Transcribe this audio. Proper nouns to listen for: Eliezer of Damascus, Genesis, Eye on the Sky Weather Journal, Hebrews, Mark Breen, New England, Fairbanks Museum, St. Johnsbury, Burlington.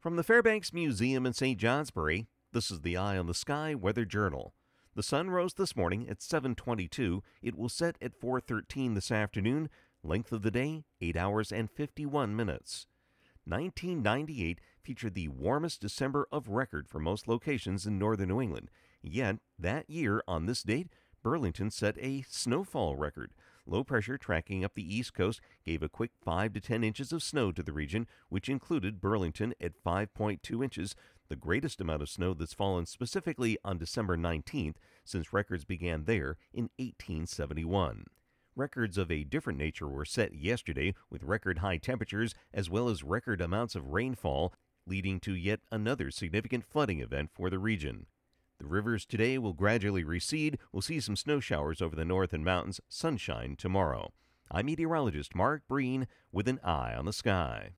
From the Fairbanks Museum in St. Johnsbury, this is the Eye on the Sky Weather Journal. The sun rose this morning at 7:22. It will set at 4:13 this afternoon. Length of the day, 8 hours and 51 minutes. 1998 featured the warmest December of record for most locations in northern New England. Yet, that year on this date, Burlington set a snowfall record. Low pressure tracking up the East Coast gave a quick 5 to 10 inches of snow to the region, which included Burlington at 5.2 inches, the greatest amount of snow that's fallen specifically on December 19th since records began there in 1871. Records of a different nature were set yesterday with record high temperatures as well as record amounts of rainfall, leading to yet another significant flooding event for the region. The rivers today will gradually recede. We'll see some snow showers over the north and mountains, sunshine tomorrow. I'm meteorologist Mark Breen with an eye on the sky.